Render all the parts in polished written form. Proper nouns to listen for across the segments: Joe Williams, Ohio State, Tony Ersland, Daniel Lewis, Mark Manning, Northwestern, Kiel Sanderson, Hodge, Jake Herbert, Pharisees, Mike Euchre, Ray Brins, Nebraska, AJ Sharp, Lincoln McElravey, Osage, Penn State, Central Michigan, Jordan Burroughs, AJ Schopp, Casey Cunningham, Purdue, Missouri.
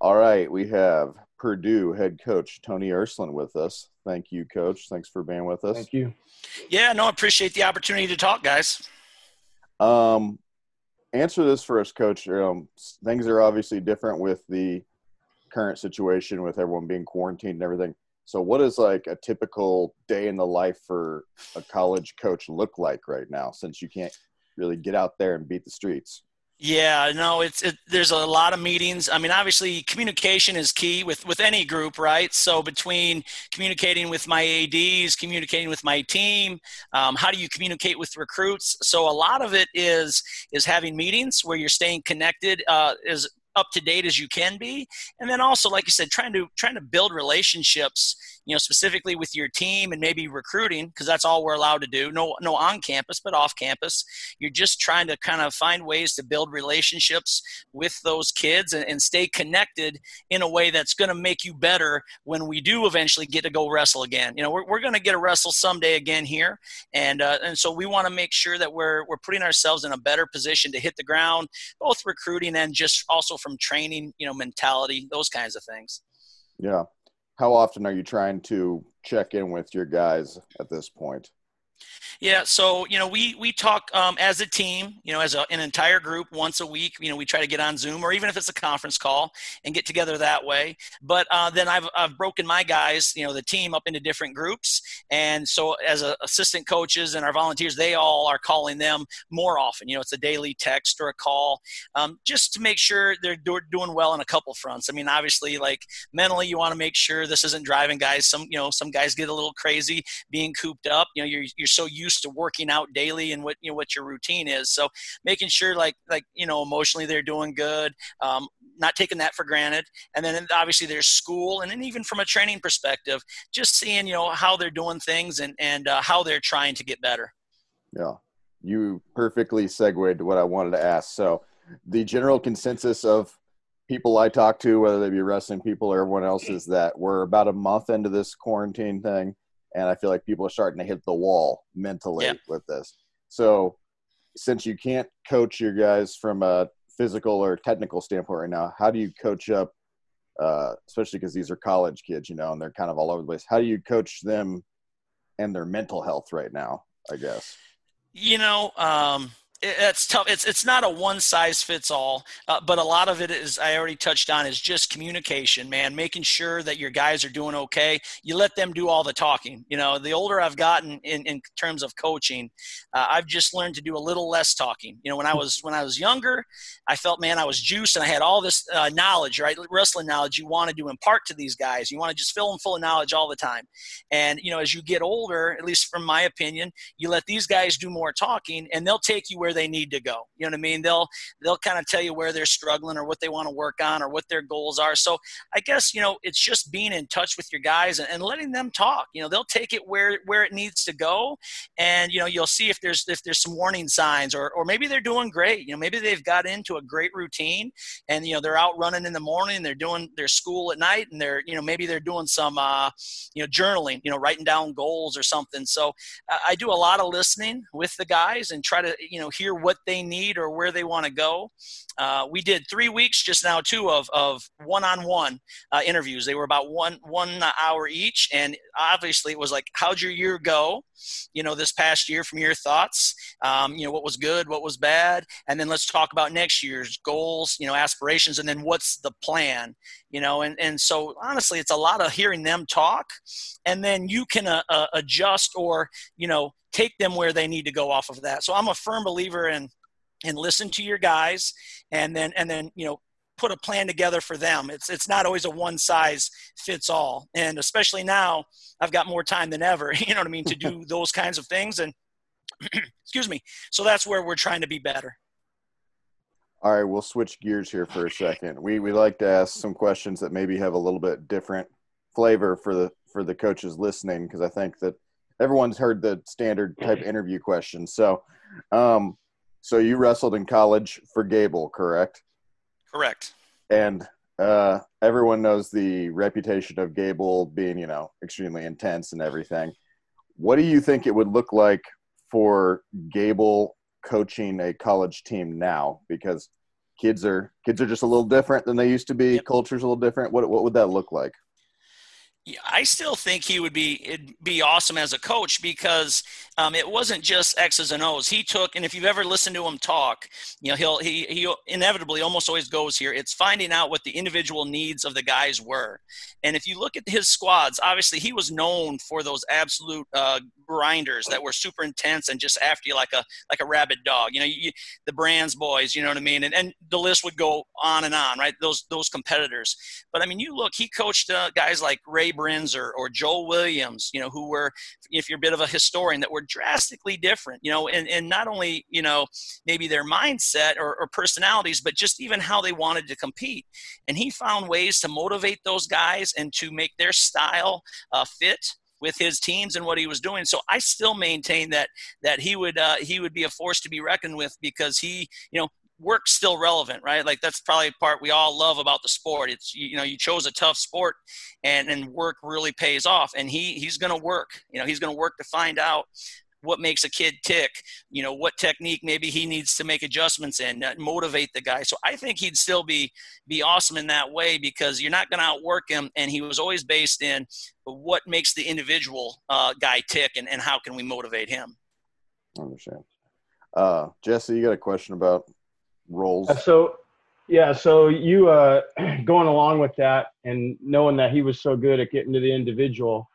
All right, we have Purdue head coach Tony Ersland with us. Thank you, Coach. Thanks for being with us. Thank you. Yeah, no, I appreciate the opportunity to talk, guys. Answer this for us, Coach. Things are obviously different with the current situation with everyone being quarantined and everything. So what is like a typical day in the life for a college coach look like right now, since you can't really get out there and beat the streets? Yeah, no, there's a lot of meetings. I mean, obviously communication is key with any group, right? So between communicating with my ADs, communicating with my team, how do you communicate with recruits? So a lot of it is having meetings where you're staying connected, is up to date as you can be. And then also, like you said, trying to build relationships, you know, specifically with your team and maybe recruiting, because that's all we're allowed to do. No on campus, but off campus. You're just trying to kind of find ways to build relationships with those kids and stay connected in a way that's going to make you better when we do eventually get to go wrestle again. You know, we're going to get to wrestle someday again here. And so we want to make sure that we're putting ourselves in a better position to hit the ground, both recruiting and just also from training, you know, mentality, those kinds of things. Yeah. How often are you trying to check in with your guys at this point? Yeah, so, you know, we talk as a team, you know, as an entire group once a week. You know, we try to get on Zoom, or even if it's a conference call, and get together that way. But then I've broken my guys, you know, the team up into different groups. And so as assistant coaches and our volunteers, they all are calling them more often. You know, it's a daily text or a call, just to make sure they're doing well on a couple fronts. I mean, obviously, like mentally, you want to make sure this isn't driving guys. Some guys get a little crazy being cooped up. You know, you're so used to working out daily and what your routine is. So making sure like, you know, emotionally they're doing good, not taking that for granted. And then obviously there's school. And then even from a training perspective, just seeing, you know, how they're doing things and how they're trying to get better. Yeah. You perfectly segued to what I wanted to ask. So the general consensus of people I talk to, whether they be wrestling people or everyone else, is that we're about a month into this quarantine thing. And I feel like people are starting to hit the wall mentally with this. So since you can't coach your guys from a physical or technical standpoint right now, how do you coach up, especially because these are college kids, you know, and they're kind of all over the place. How do you coach them and their mental health right now, I guess? You know, it's tough. It's not a one size fits all, but a lot of it is, I already touched on, is just communication, man, making sure that your guys are doing okay. You let them do all the talking. You know, the older I've gotten in terms of coaching, I've just learned to do a little less talking. You know, when I was younger, I felt, man, I was juiced and I had all this knowledge, right? Wrestling knowledge you wanted to impart to these guys. You want to just fill them full of knowledge all the time. And, you know, as you get older, at least from my opinion, you let these guys do more talking and they'll take you where they need to go. You know what I mean? They'll kind of tell you where they're struggling or what they want to work on or what their goals are. So I guess, you know, it's just being in touch with your guys and letting them talk. You know, they'll take it where it needs to go. And, you know, you'll see if there's some warning signs or maybe they're doing great. You know, maybe they've got into a great routine and, you know, they're out running in the morning, they're doing their school at night, and they're, you know, maybe they're doing some, you know, journaling, you know, writing down goals or something. So I do a lot of listening with the guys and try to, you know, hear what they need or where they want to go. We did 3 weeks just now too of one-on-one interviews. They were about one hour each, and obviously it was like, how'd your year go? You know, this past year, from your thoughts, you know, what was good, what was bad, and then let's talk about next year's goals, you know, aspirations, and then what's the plan, you know, and so honestly, it's a lot of hearing them talk, and then you can adjust or, you know, take them where they need to go off of that. So I'm a firm believer in listen to your guys and then, you know, put a plan together for them. It's not always a one size fits all. And especially now I've got more time than ever, you know what I mean, to do those kinds of things. And excuse me. So that's where we're trying to be better. All right, we'll switch gears here for a second. We like to ask some questions that maybe have a little bit different flavor for the coaches listening, because I think that everyone's heard the standard type interview question. So, so you wrestled in college for Gable, correct? Correct. And everyone knows the reputation of Gable being, you know, extremely intense and everything. What do you think it would look like for Gable coaching a college team now? Because kids are just a little different than they used to be. Yep. Culture's a little different. What would that look like? Yeah, I still think it'd be awesome as a coach because it wasn't just X's and O's. He took, and if you've ever listened to him talk, you know, he inevitably almost always goes here. It's finding out what the individual needs of the guys were. And if you look at his squads, obviously he was known for those absolute grinders that were super intense and just after you like a rabid dog. You know, the Brands boys, you know what I mean? And the list would go on and on, right? Those competitors. But I mean, you look, he coached guys like Ray Brins or Joe Williams, you know, who were, if you're a bit of a historian, that were drastically different, you know, and not only, you know, maybe their mindset or personalities, but just even how they wanted to compete. And he found ways to motivate those guys and to make their style fit with his teams and what he was doing. So I still maintain that he would be a force to be reckoned with because he, you know, work's still relevant, right? Like that's probably part we all love about the sport. It's, you know, you chose a tough sport and work really pays off, and he's going to work, you know, he's going to work to find out what makes a kid tick, you know, what technique maybe he needs to make adjustments in, motivate the guy. So I think he'd still be awesome in that way because you're not going to outwork him. And he was always based in what makes the individual guy tick and how can we motivate him? I understand. Jesse, you got a question about roles? So you going along with that and knowing that he was so good at getting to the individual,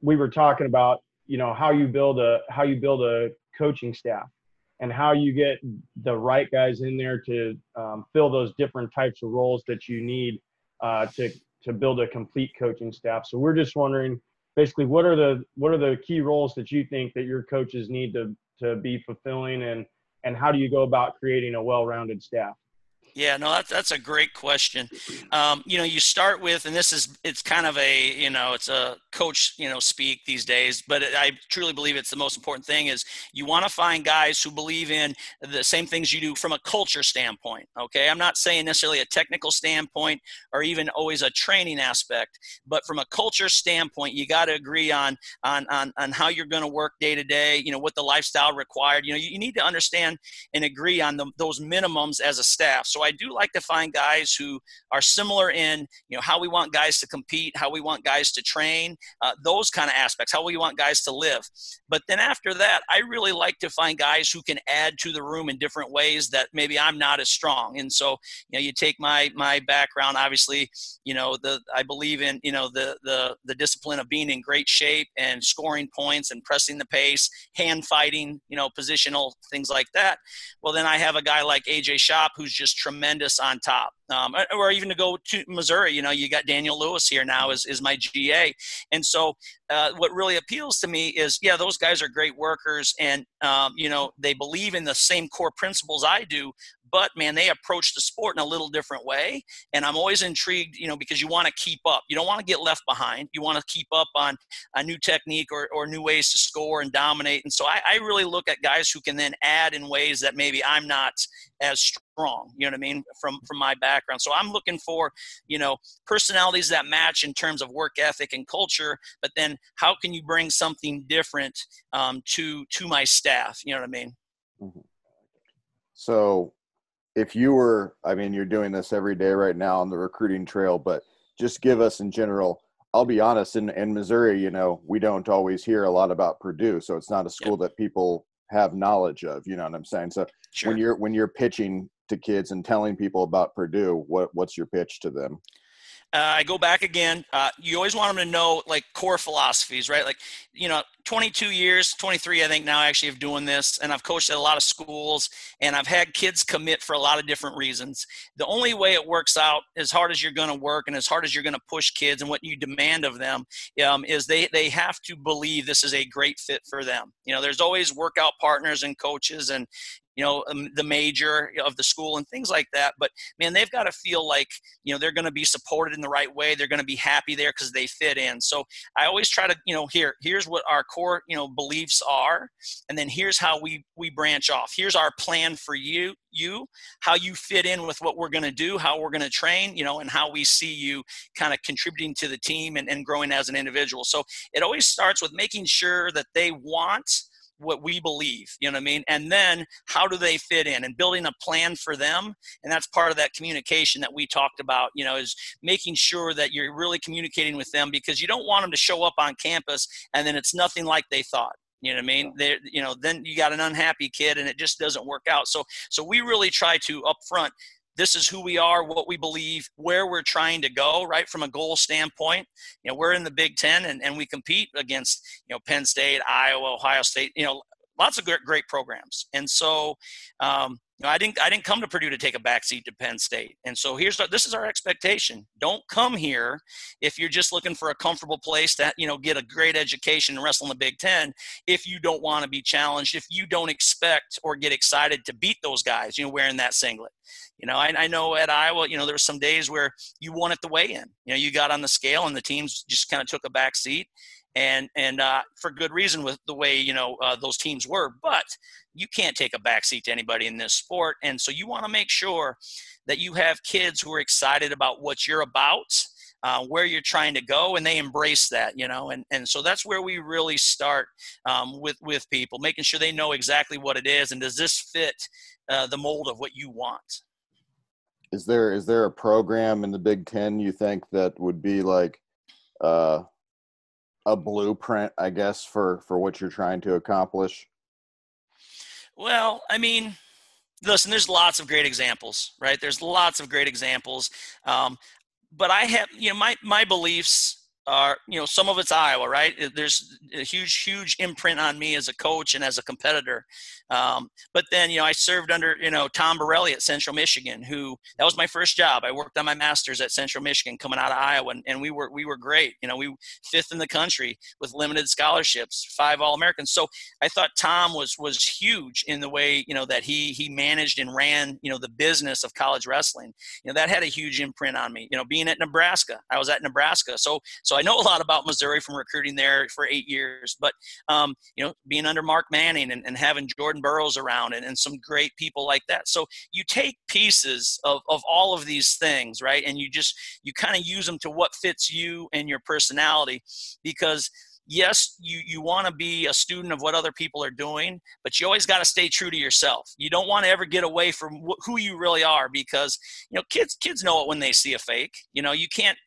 we were talking about, you know, how you build a coaching staff and how you get the right guys in there to fill those different types of roles that you need to build a complete coaching staff. So we're just wondering, basically, what are the key roles that you think that your coaches need to be fulfilling, and how do you go about creating a well-rounded staff? Yeah, no, that's a great question. You know, you start with, and it's kind of a, you know, it's a coach, you know, speak these days, but I truly believe it's the most important thing is you want to find guys who believe in the same things you do from a culture standpoint. Okay. I'm not saying necessarily a technical standpoint or even always a training aspect, but from a culture standpoint, you got to agree on how you're going to work day to day, you know, what the lifestyle required. You know, you need to understand and agree on those minimums as a staff. So I do like to find guys who are similar in, you know, how we want guys to compete, how we want guys to train, those kind of aspects, how we want guys to live. But then after that, I really like to find guys who can add to the room in different ways that maybe I'm not as strong. And so, you know, you take my background, obviously, you know, I believe in, you know, the discipline of being in great shape and scoring points and pressing the pace, hand fighting, you know, positional things like that. Well, then I have a guy like AJ Schopp, who's just tremendous on top. Or even to go to Missouri, you know, you got Daniel Lewis here now is my GA. And so what really appeals to me is, yeah, those guys are great workers and, you know, they believe in the same core principles I do, but man, they approach the sport in a little different way. And I'm always intrigued, you know, because you want to keep up. You don't want to get left behind. You want to keep up on a new technique or new ways to score and dominate. And so I really look at guys who can then add in ways that maybe I'm not as strong, you know what I mean, from my background. So I'm looking for, you know, personalities that match in terms of work ethic and culture, but then how can you bring something different to my staff, you know what I mean? Mm-hmm. So if you were, I mean, you're doing this every day right now on the recruiting trail, but just give us in general, I'll be honest, in Missouri, you know, we don't always hear a lot about Purdue, so it's not a school that people have knowledge of, you know what I'm saying? So sure. when you're pitching to kids and telling people about Purdue, what's your pitch to them? I go back again. You always want them to know like core philosophies, right? Like, you know, 22 years, 23, I think now actually of doing this. And I've coached at a lot of schools and I've had kids commit for a lot of different reasons. The only way it works out as hard as you're going to work and as hard as you're going to push kids and what you demand of them is they have to believe this is a great fit for them. You know, there's always workout partners and coaches and, you know, the major of the school and things like that. But, man, they've got to feel like, you know, they're going to be supported in the right way. They're going to be happy there because they fit in. So I always try to, you know, here's what our core, you know, beliefs are. And then here's how we branch off. Here's our plan for you, how you fit in with what we're going to do, how we're going to train, you know, and how we see you kind of contributing to the team and growing as an individual. So it always starts with making sure that they want what we believe, you know what I mean? And then how do they fit in, and building a plan for them. And that's part of that communication that we talked about, you know, is making sure that you're really communicating with them, because you don't want them to show up on campus and then it's nothing like they thought. You know what I mean? They're, you know, then you got an unhappy kid and it just doesn't work out. So we really try to upfront, this is who we are, what we believe, where we're trying to go, right? From a goal standpoint, you know, we're in the Big Ten and we compete against, you know, Penn State, Iowa, Ohio State, you know, lots of great programs. And so, you know, I didn't come to Purdue to take a backseat to Penn State. And so this is our expectation. Don't come here if you're just looking for a comfortable place to, you know, get a great education and wrestle in the Big Ten. If you don't want to be challenged, if you don't expect or get excited to beat those guys, you know, wearing that singlet. You know, I know at Iowa, you know, there were some days where you won at the weigh-in. You know, you got on the scale and the teams just kind of took a backseat. And for good reason with the way, you know, those teams were, but you can't take a backseat to anybody in this sport. And so you want to make sure that you have kids who are excited about what you're about, where you're trying to go, and they embrace that, you know. And so that's where we really start with people, making sure they know exactly what it is and does this fit the mold of what you want. Is there a program in the Big Ten you think that would be like a blueprint, I guess, for what you're trying to accomplish? Well, I mean, listen, there's lots of great examples, right? There's lots of great examples. But I have, you know, my beliefs are, you know, some of it's Iowa, right? There's a huge imprint on me as a coach and as a competitor. But then, you know, I served under, you know, Tom Borelli at Central Michigan, who, that was my first job. I worked on my master's at Central Michigan coming out of Iowa, and we were great. You know, we fifth in the country with limited scholarships, 5 All-Americans. So I thought Tom was huge in the way, you know, that he managed and ran, you know, the business of college wrestling. You know, that had a huge imprint on me. You know, being at Nebraska, I was at Nebraska. So I know a lot about Missouri from recruiting there for 8 years, but, you know, being under Mark Manning and having Jordan Burroughs around and some great people like that. So you take pieces of all of these things, right? And you kind of use them to what fits you and your personality, because yes, you want to be a student of what other people are doing, but you always got to stay true to yourself. You don't want to ever get away from who you really are, because, you know, kids know it when they see a fake. You know, you can't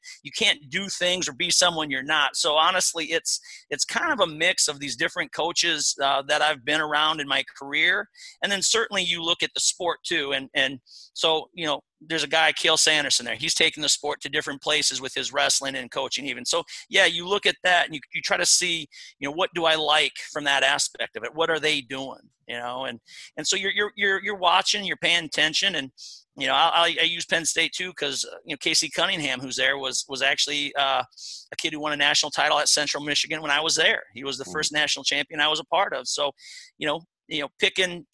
do things or be someone you're not. So honestly, it's kind of a mix of these different coaches that I've been around in my career, and then certainly you look at the sport too, and so, you know, there's a guy, Kiel Sanderson, there. He's taking the sport to different places with his wrestling and coaching even. So, yeah, you look at that and you try to see, you know, what do I like from that aspect of it? What are they doing? You know, and so you're watching, you're paying attention, and, you know, I use Penn State too, because, you know, Casey Cunningham, who's there, was actually a kid who won a national title at Central Michigan when I was there. He was the first national champion I was a part of. So, you know, picking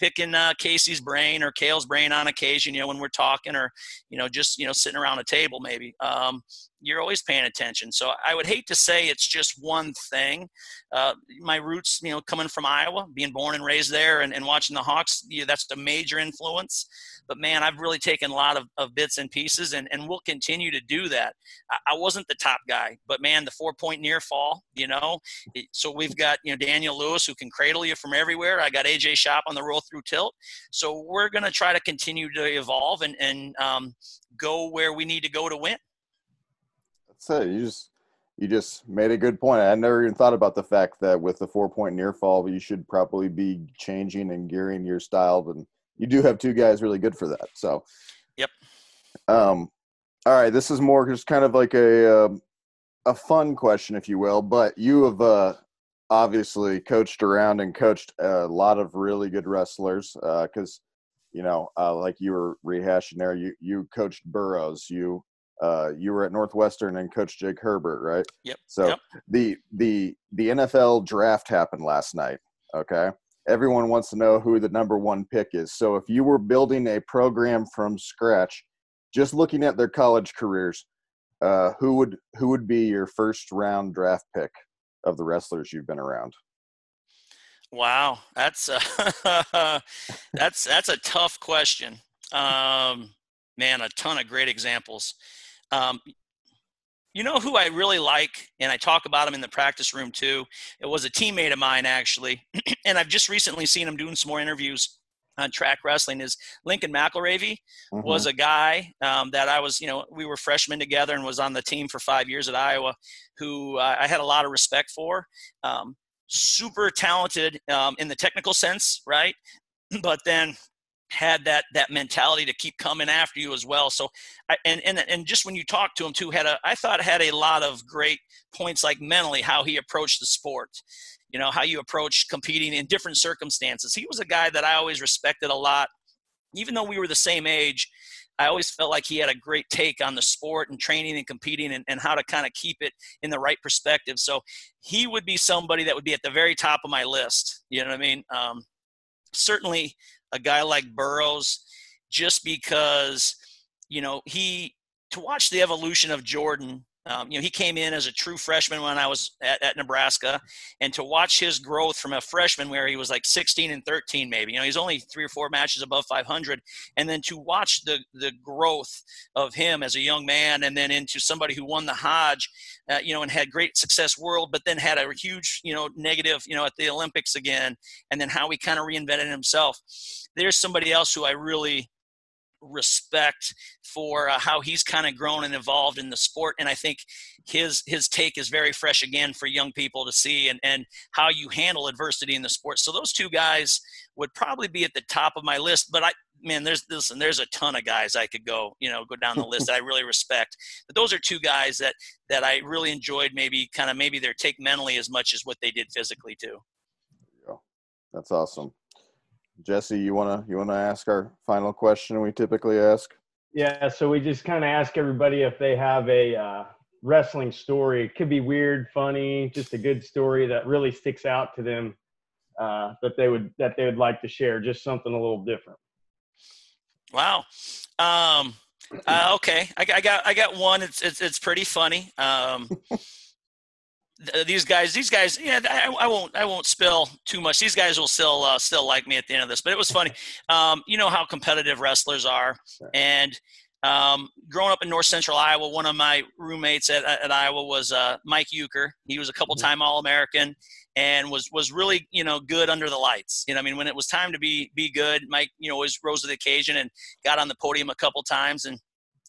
Casey's brain or Kale's brain on occasion, you know, when we're talking, or, you know, just, you know, sitting around a table, maybe, you're always paying attention. So I would hate to say it's just one thing. My roots, you know, coming from Iowa, being born and raised there and watching the Hawks, you know, that's a major influence. But, man, I've really taken a lot of bits and pieces, and we'll continue to do that. I wasn't the top guy, but, man, the 4-point near fall, you know. So we've got, you know, Daniel Lewis, who can cradle you from everywhere. I got AJ Sharp on the roll through tilt. So we're going to try to continue to evolve and go where we need to go to win. That's it. You just made a good point. I never even thought about the fact that with the 4-point near fall, you should probably be changing and gearing your style, and you do have two guys really good for that. So, yep. All right. This is more just kind of like a fun question, if you will, but you have obviously coached around and coached a lot of really good wrestlers. 'Cause, you know, like you were rehashing there, you coached Burroughs, you were at Northwestern and coached Jake Herbert, right? Yep. So yep. The NFL draft happened last night. Okay. Everyone wants to know who the number one pick is. So if you were building a program from scratch, just looking at their college careers, who would be your first round draft pick of the wrestlers you've been around? Wow. That's a tough question. Man, a ton of great examples. You know who I really like, and I talk about him in the practice room too? It was a teammate of mine, actually, and I've just recently seen him doing some more interviews on track wrestling, is Lincoln McElravey. Mm-hmm. Was a guy that I was, we were freshmen together and was on the team for 5 years at Iowa, who I had a lot of respect for. Super talented in the technical sense, right? But then had that mentality to keep coming after you as well. So, and just when you talk to him too, I thought had a lot of great points, like mentally how he approached the sport. How you approach competing in different circumstances. He was a guy that I always respected a lot. Even though we were the same age, I always felt like he had a great take on the sport and training and competing and how to kind of keep it in the right perspective. So he would be somebody that would be at the very top of my list. You know what I mean? Certainly a guy like Burroughs, just because, to watch the evolution of Jordan. He came in as a true freshman when I was at Nebraska, and to watch his growth from a freshman where he was like 16 and 13, maybe, he's only 3 or 4 matches above 500. And then to watch the growth of him as a young man, and then into somebody who won the Hodge, and had great success world, but then had a huge, negative, at the Olympics again. And then how he kind of reinvented himself. There's somebody else who I really respect for how he's kind of grown and evolved in the sport, and I think his take is very fresh again for young people to see, and how you handle adversity in the sport. So those two guys would probably be at the top of my list, but there's a ton of guys I could go down the list that I really respect, but those are two guys that I really enjoyed, maybe their take mentally as much as what they did physically too. That's awesome. Jesse, you wanna ask our final question we typically ask? Yeah, so we just kind of ask everybody if they have a wrestling story. It could be weird, funny, just a good story that really sticks out to them that they would like to share. Just something a little different. Wow. Okay, I got one. It's pretty funny. These guys, yeah, I won't spill too much. These guys will still like me at the end of this, but it was funny. How competitive wrestlers are. And growing up in North Central Iowa, one of my roommates at Iowa was Mike Euchre. He was a couple-time All-American and was really, good under the lights. When it was time to be good, Mike, always rose to the occasion and got on the podium a couple times, and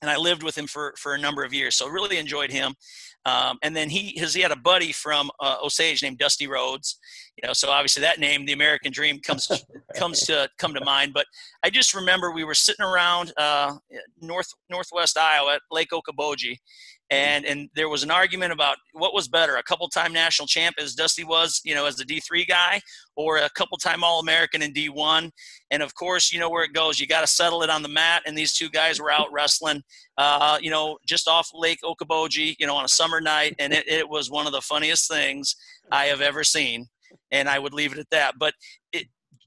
I lived with him for a number of years. So really enjoyed him. And then he had a buddy from Osage named Dusty Rhodes, so obviously that name, the American Dream, comes to mind. But I just remember we were sitting around northwest Iowa at Lake Okoboji, and there was an argument about what was better, a couple-time national champ as Dusty was, as the D3 guy, or a couple-time All-American in D1. And, of course, you know where it goes. You got to settle it on the mat, and these two guys were out wrestling, just off Lake Okoboji, on a summer night, and it was one of the funniest things I have ever seen, and I would leave it at that. But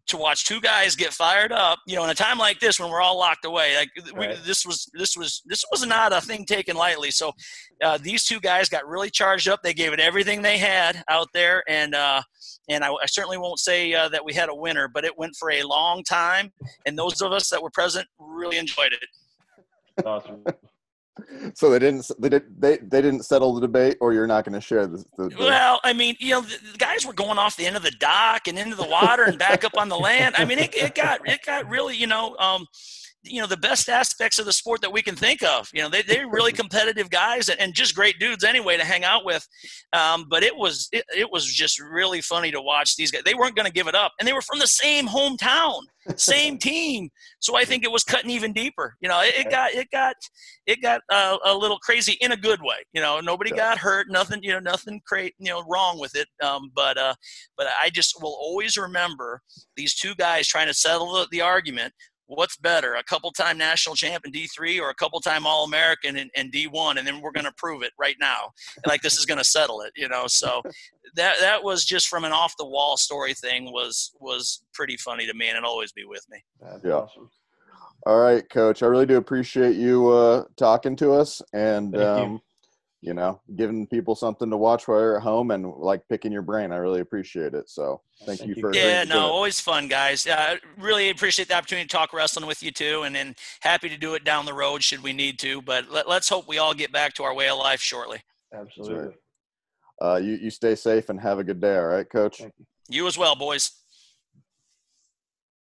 to watch two guys get fired up, in a time like this when we're all locked away, this was not a thing taken lightly. So these two guys got really charged up. They gave it everything they had out there, and I certainly won't say that we had a winner, but it went for a long time, and those of us that were present really enjoyed it. That's awesome. So they didn't settle the debate, or you're not going to share the Well, the guys were going off the end of the dock and into the water and back up on the land. It got really, the best aspects of the sport that we can think of. They're really competitive guys and just great dudes anyway to hang out with. But it was just really funny to watch these guys. They weren't going to give it up, and they were from the same hometown, same team. So I think it was cutting even deeper. It got a little crazy in a good way. Nobody got hurt, nothing. Nothing crazy. Wrong with it. But I just will always remember these two guys trying to settle the argument. What's better, a couple-time national champ in D3 or a couple-time All-American in D1, and then we're going to prove it right now. Like, this is going to settle it, So that was just from an off-the-wall story thing was pretty funny to me, and it'll always be with me. Yeah. Awesome. All right, Coach. I really do appreciate you talking to us. And you know, giving people something to watch while you're at home and like picking your brain. I really appreciate it. So thank you for always fun, guys. Really appreciate the opportunity to talk wrestling with you too. And then happy to do it down the road should we need to, but let's hope we all get back to our way of life shortly. Absolutely. Right. You stay safe and have a good day. All right, Coach. You as well, boys.